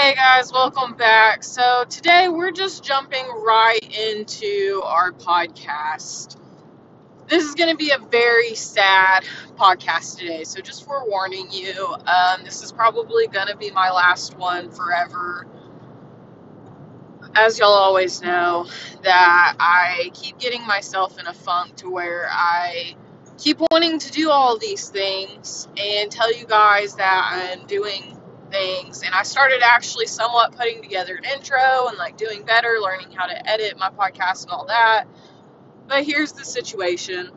Hey guys, welcome back. So today we're just jumping right into our podcast. This is going to be a very sad podcast today, so just forewarning you, this is probably going to be my last one forever. As y'all always know, that I keep getting myself in a funk to where I keep wanting to do all these things and tell you guys that I'm doing things, and I started actually somewhat putting together an intro and like doing better, learning how to edit my podcast and all that. But here's the situation.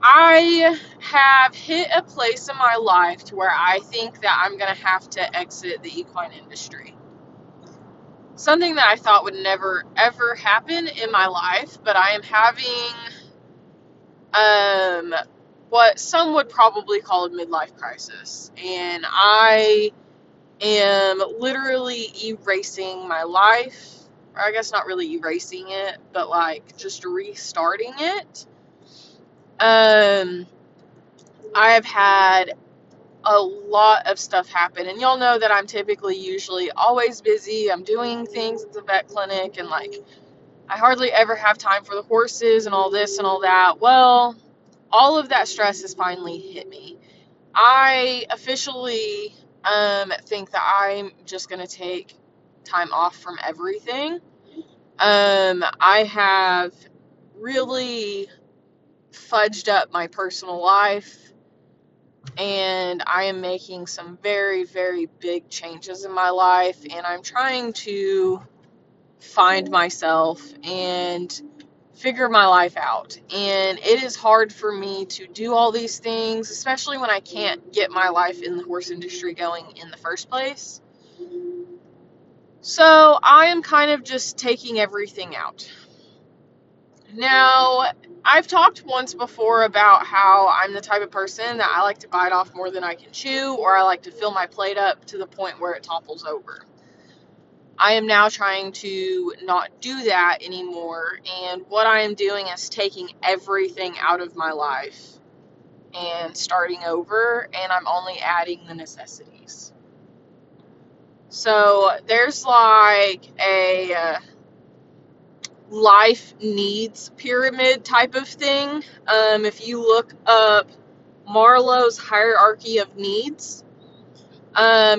I have hit a place in my life to where I think that I'm going to have to exit the equine industry. Something that I thought would never ever happen in my life, but I am having what some would probably call a midlife crisis, and I am literally erasing my life, or I guess not really erasing it, but like just restarting it. I have had a lot of stuff happen, and y'all know that I'm typically usually always busy. I'm doing things at the vet clinic, and like I hardly ever have time for the horses and all this and all that. Well, all of that stress has finally hit me. I officially think that I'm just going to take time off from everything. I have really fudged up my personal life, and I am making some very, very big changes in my life, and I'm trying to find myself and figure my life out, and it is hard for me to do all these things, especially when I can't get my life in the horse industry going in the first place. So I am kind of just taking everything out. Now, I've talked once before about how I'm the type of person that I like to bite off more than I can chew, or I like to fill my plate up to the point where it topples over. I am now trying to not do that anymore, and what I am doing is taking everything out of my life and starting over, and I'm only adding the necessities. So there's like a life needs pyramid type of thing. If you look up Maslow's hierarchy of needs,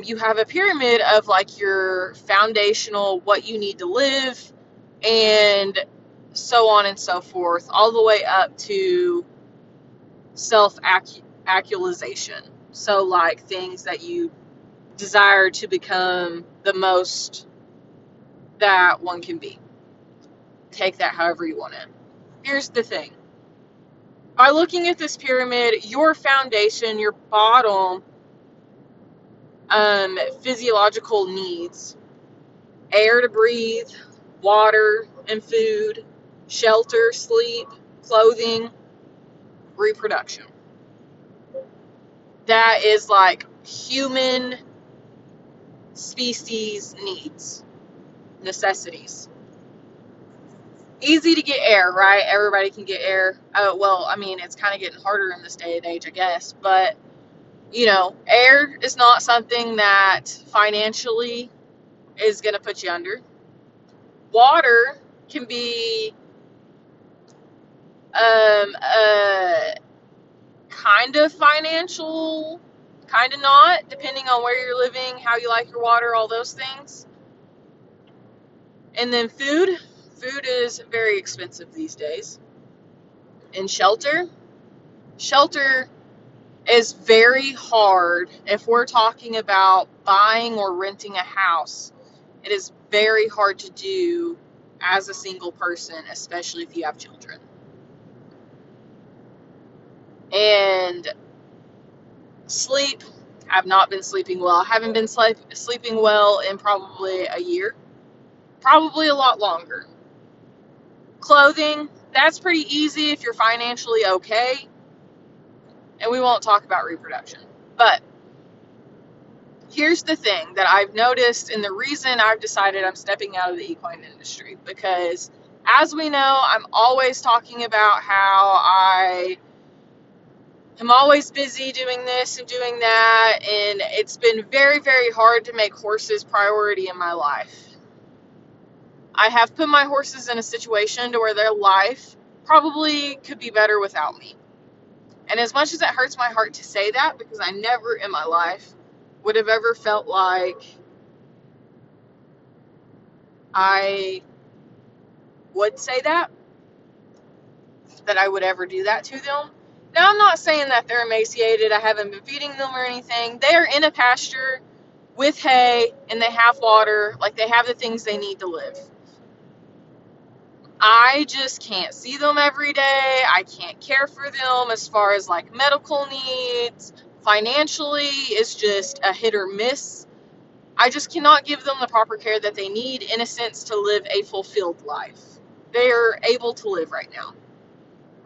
you have a pyramid of like your foundational, what you need to live, and so on and so forth, all the way up to self-actualization. So like things that you desire to become the most that one can be. Take that however you want it. Here's the thing. By looking at this pyramid, your foundation, your bottom physiological needs, air to breathe, water and food, shelter, sleep, clothing, reproduction. That is like human species needs, necessities. Easy to get air, right? Everybody can get air. It's kind of getting harder in this day and age, I guess, but you know, air is not something that financially is going to put you under. Water can be kind of financial, kind of not, depending on where you're living, how you like your water, all those things. And then food. Food is very expensive these days. And shelter. Shelter is very hard. If we're talking about buying or renting a house, it is very hard to do as a single person, especially if you have children. And sleep. I've not been sleeping well. I haven't been sleeping well in probably a year. Probably a lot longer. Clothing. That's pretty easy if you're financially okay. And we won't talk about reproduction. But here's the thing that I've noticed, and the reason I've decided I'm stepping out of the equine industry, because as we know, I'm always talking about how I I'm always busy doing this and doing that, and it's been very, very hard to make horses priority in my life. I have put my horses in a situation to where their life probably could be better without me. And as much as it hurts my heart to say that, because I never in my life would have ever felt like I would say that, that I would ever do that to them. Now, I'm not saying that they're emaciated. I haven't been feeding them or anything. They are in a pasture with hay, and they have water. Like, they have the things they need to live. I just can't see them every day. I can't care for them as far as, like, medical needs. Financially, it's just a hit or miss. I just cannot give them the proper care that they need, in a sense, to live a fulfilled life. They are able to live right now.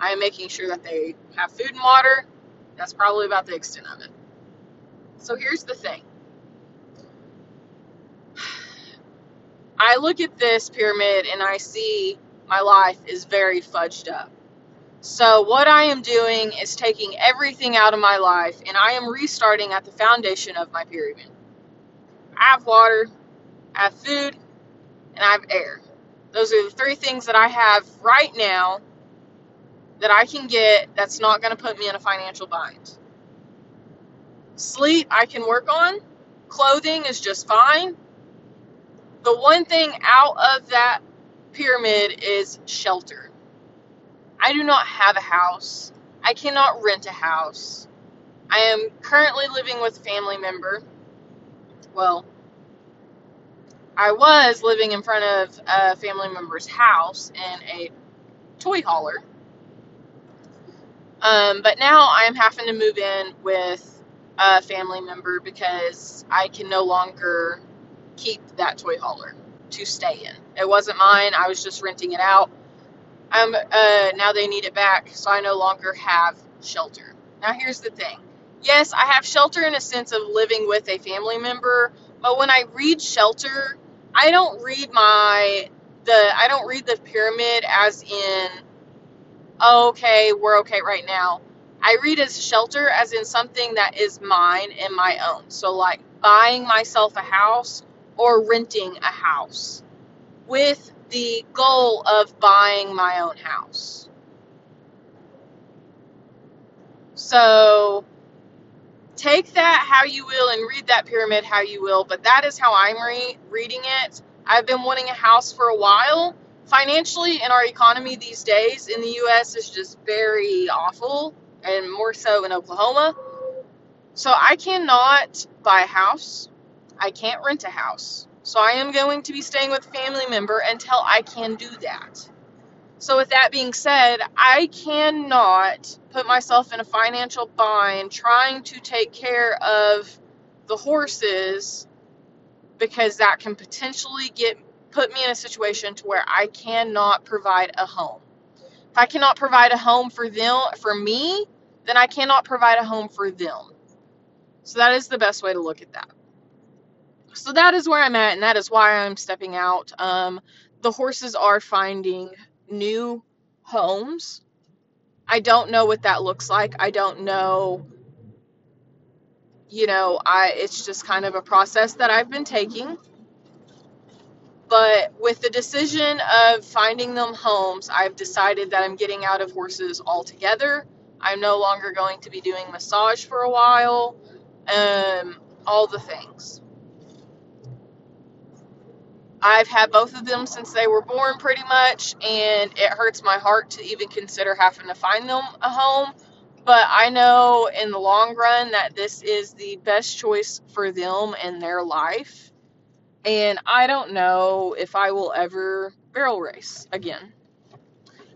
I am making sure that they have food and water. That's probably about the extent of it. So here's the thing. I look at this pyramid and I see my life is very fudged up. So what I am doing is taking everything out of my life, and I am restarting at the foundation of my pyramid. I have water, I have food, and I have air. Those are the three things that I have right now that I can get that's not going to put me in a financial bind. Sleep, I can work on. Clothing is just fine. The one thing out of that pyramid is shelter. I do not have a house. I cannot rent a house. I am currently living with a family member. Well, I was living in front of a family member's house in a toy hauler. But now I'm having to move in with a family member because I can no longer keep that toy hauler to stay in. It wasn't mine. I was just renting it out. Now they need it back, so I no longer have shelter. Now here's the thing. Yes, I have shelter in a sense of living with a family member, but when I read shelter, I don't read the pyramid as in, okay, we're okay right now. I read as shelter as in something that is mine and my own. So like buying myself a house or renting a house with the goal of buying my own house. So take that how you will and read that pyramid how you will, but that is how I'm reading it. I've been wanting a house for a while. Financially, in our economy these days in the U.S. is just very awful, and more so in Oklahoma. So I cannot buy a house. I can't rent a house. So I am going to be staying with a family member until I can do that. So with that being said, I cannot put myself in a financial bind trying to take care of the horses, because that can potentially put me in a situation to where I cannot provide a home. If I cannot provide a home for them, for me, then I cannot provide a home for them. So that is the best way to look at that. So that is where I'm at, and that is why I'm stepping out. The horses are finding new homes. I don't know what that looks like. I don't know. It's just kind of a process that I've been taking. But with the decision of finding them homes, I've decided that I'm getting out of horses altogether. I'm no longer going to be doing massage for a while, all the things. I've had both of them since they were born pretty much, and it hurts my heart to even consider having to find them a home. But I know in the long run that this is the best choice for them and their life. And I don't know if I will ever barrel race again.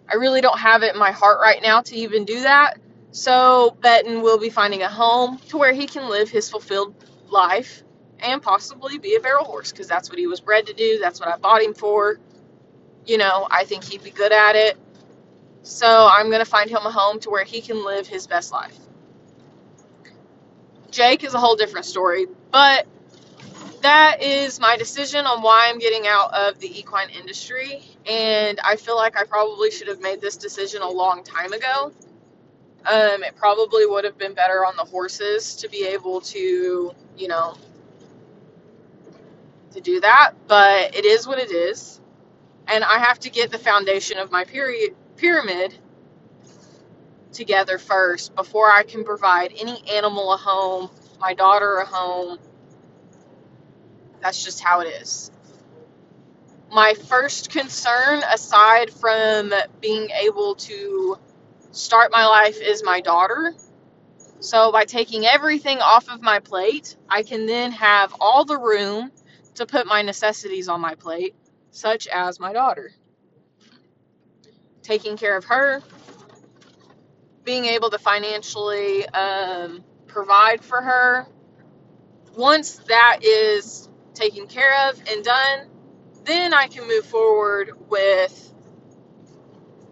I really don't have it in my heart right now to even do that. So Benton will be finding a home to where he can live his fulfilled life and possibly be a barrel horse, because that's what he was bred to do. That's what I bought him for. I think he'd be good at it. So I'm going to find him a home to where he can live his best life. Jake is a whole different story, but that is my decision on why I'm getting out of the equine industry, and I feel like I probably should have made this decision a long time ago. It probably would have been better on the horses to be able to, you know, to do that, but it is what it is. And I have to get the foundation of my pyramid together first before I can provide any animal a home, my daughter a home. That's just how it is. My first concern, aside from being able to start my life, is my daughter. So by taking everything off of my plate, I can then have all the room to put my necessities on my plate, such as my daughter. Taking care of her, being able to financially provide for her. Once that is taken care of and done, then I can move forward with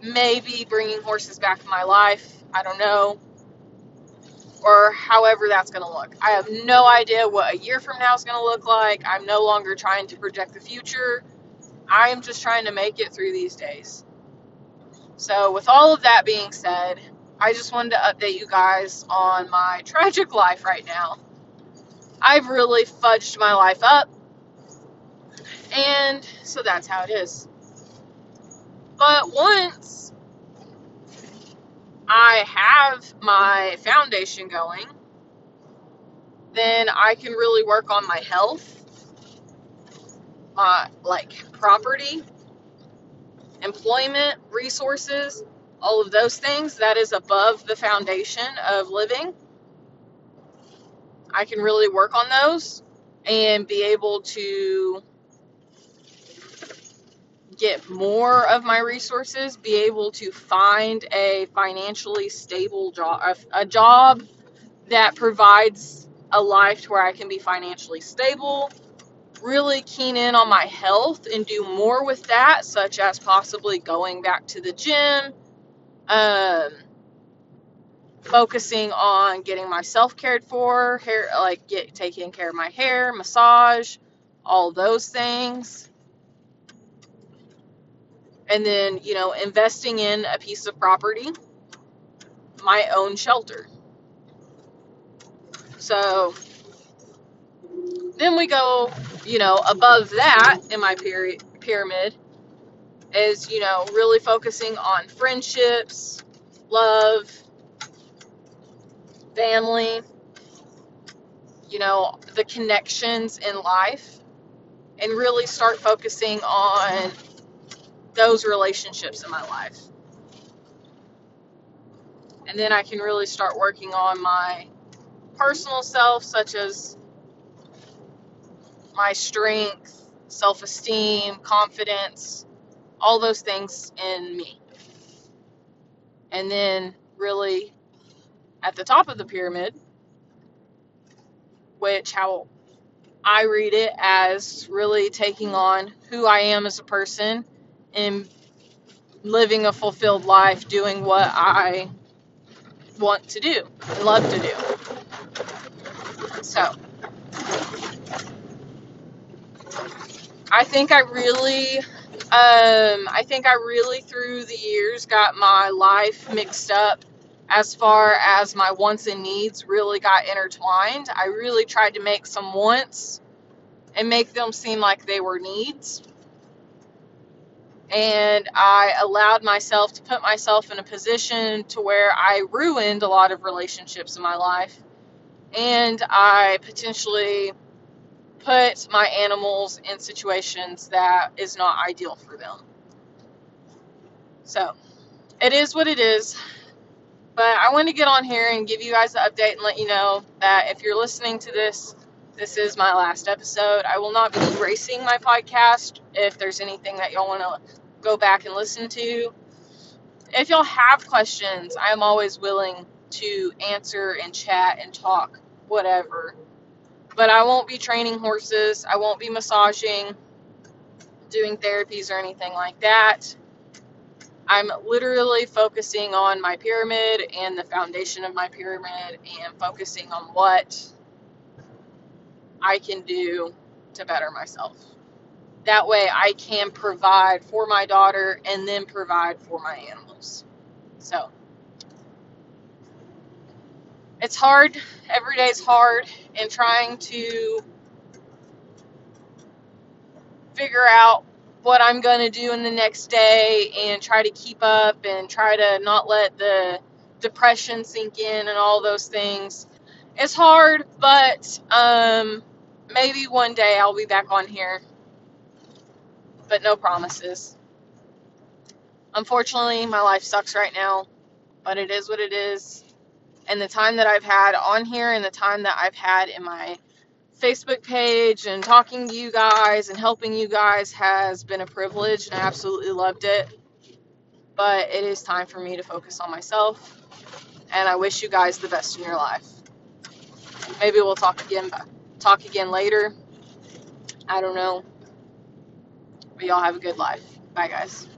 maybe bringing horses back in my life. I don't know. Or however that's going to look. I have no idea what a year from now is going to look like. I'm no longer trying to project the future. I am just trying to make it through these days. So with all of that being said, I just wanted to update you guys on my tragic life right now. I've really fudged my life up. And so that's how it is. But once I have my foundation going, then I can really work on my health, my property, employment, resources, all of those things. That is above the foundation of living. I can really work on those and be able to get more of my resources, be able to find a financially stable job, a job that provides a life to where I can be financially stable, really keen in on my health and do more with that, such as possibly going back to the gym, focusing on getting myself cared for, hair, taking care of my hair, massage, all those things. And then, you know, investing in a piece of property, my own shelter. So then we go, you know, above that in my pyramid is, you know, really focusing on friendships, love, family, you know, the connections in life, and really start focusing on those relationships in my life. And then I can really start working on my personal self, such as my strength, self-esteem, confidence, all those things in me. And then really at the top of the pyramid, which how I read it as really taking on who I am as a person, and living a fulfilled life, doing what I want to do and love to do. So I think I really through the years got my life mixed up as far as my wants and needs really got intertwined. I really tried to make some wants and make them seem like they were needs. And I allowed myself to put myself in a position to where I ruined a lot of relationships in my life. And I potentially put my animals in situations that is not ideal for them. So, it is what it is. But I want to get on here and give you guys the update and let you know that if you're listening to this, this is my last episode. I will not be erasing my podcast if there's anything that y'all want to go back and listen to. If y'all have questions, I'm always willing to answer and chat and talk, whatever. But I won't be training horses. I won't be massaging, doing therapies or anything like that. I'm literally focusing on my pyramid and the foundation of my pyramid and focusing on what I can do to better myself. That way I can provide for my daughter and then provide for my animals. So It's hard. Every day's hard in trying to figure out what I'm going to do in the next day and try to keep up and try to not let the depression sink in and all those things. It's hard, but maybe one day I'll be back on here, but no promises. Unfortunately, my life sucks right now, but it is what it is. And the time that I've had on here and the time that I've had in my Facebook page and talking to you guys and helping you guys has been a privilege, and I absolutely loved it. But it is time for me to focus on myself, and I wish you guys the best in your life. Maybe we'll talk again later. I don't know. But y'all have a good life. Bye, guys.